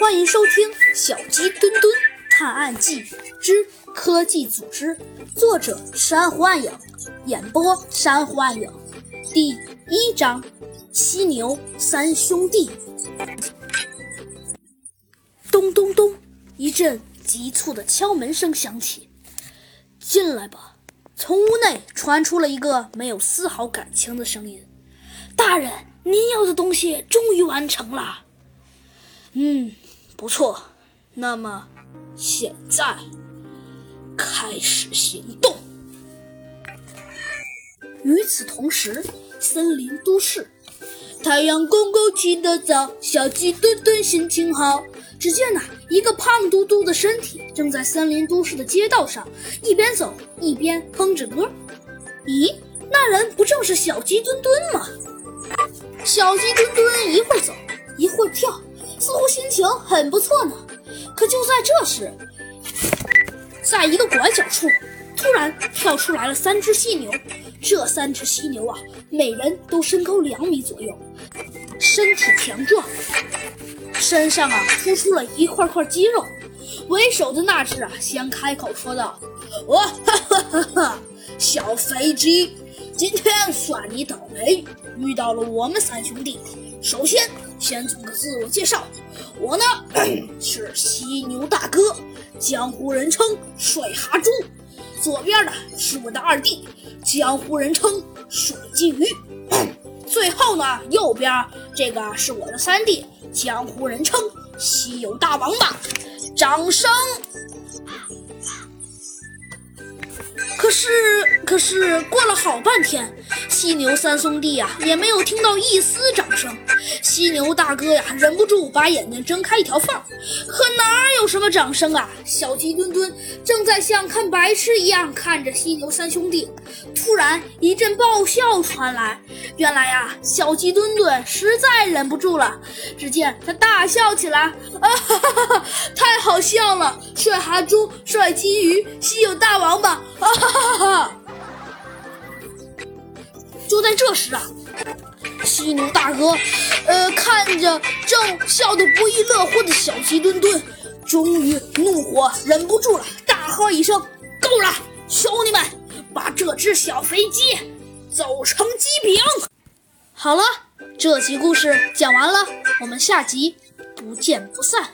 欢迎收听《小鸡墩墩探案记之科技组织》，作者珊瑚暗影，演播珊瑚暗影。第一章：犀牛三兄弟。咚咚咚，一阵急促的敲门声响起。进来吧！从屋内传出了一个没有丝毫感情的声音。大人，您要的东西终于完成了。不错，那么现在开始行动。与此同时，森林都市，太阳公公起得早，小鸡墩墩心情好。只见一个胖嘟嘟的身体正在森林都市的街道上一边走一边哼着歌。咦，那人不正是小鸡墩墩吗？小鸡墩墩一会儿走一会儿跳，似乎心情很不错呢。可就在这时，在一个拐角处突然跳出来了三只犀牛。这三只犀牛啊，每人都身高2米左右，身体强壮，身上突出了一块块肌肉。为首的那只先开口说道：小肥鸡，今天算你倒霉，遇到了我们三兄弟。首先做个自我介绍，我呢是犀牛大哥，江湖人称水蛤猪。左边的是我的二弟，江湖人称水鲫鱼。最后呢，右边这个是我的三弟，江湖人称稀有大王八。掌声！可是过了好半天，犀牛三兄弟也没有听到一丝掌声。犀牛大哥忍不住把眼睛睁开一条缝，可哪有什么掌声啊？小鸡墩墩正在像看白痴一样看着犀牛三兄弟，突然一阵爆笑传来。原来小鸡墩墩实在忍不住了，只见他大笑起来。太好笑了！帅蛤猪、帅金鱼、稀有大王八，就在这时犀牛大哥看着正笑得不亦乐乎的小鸡墩墩，终于怒火忍不住了，大喝一声：够了！兄弟们，把这只小肥鸡揍成鸡饼！好了，这集故事讲完了，我们下集不见不散。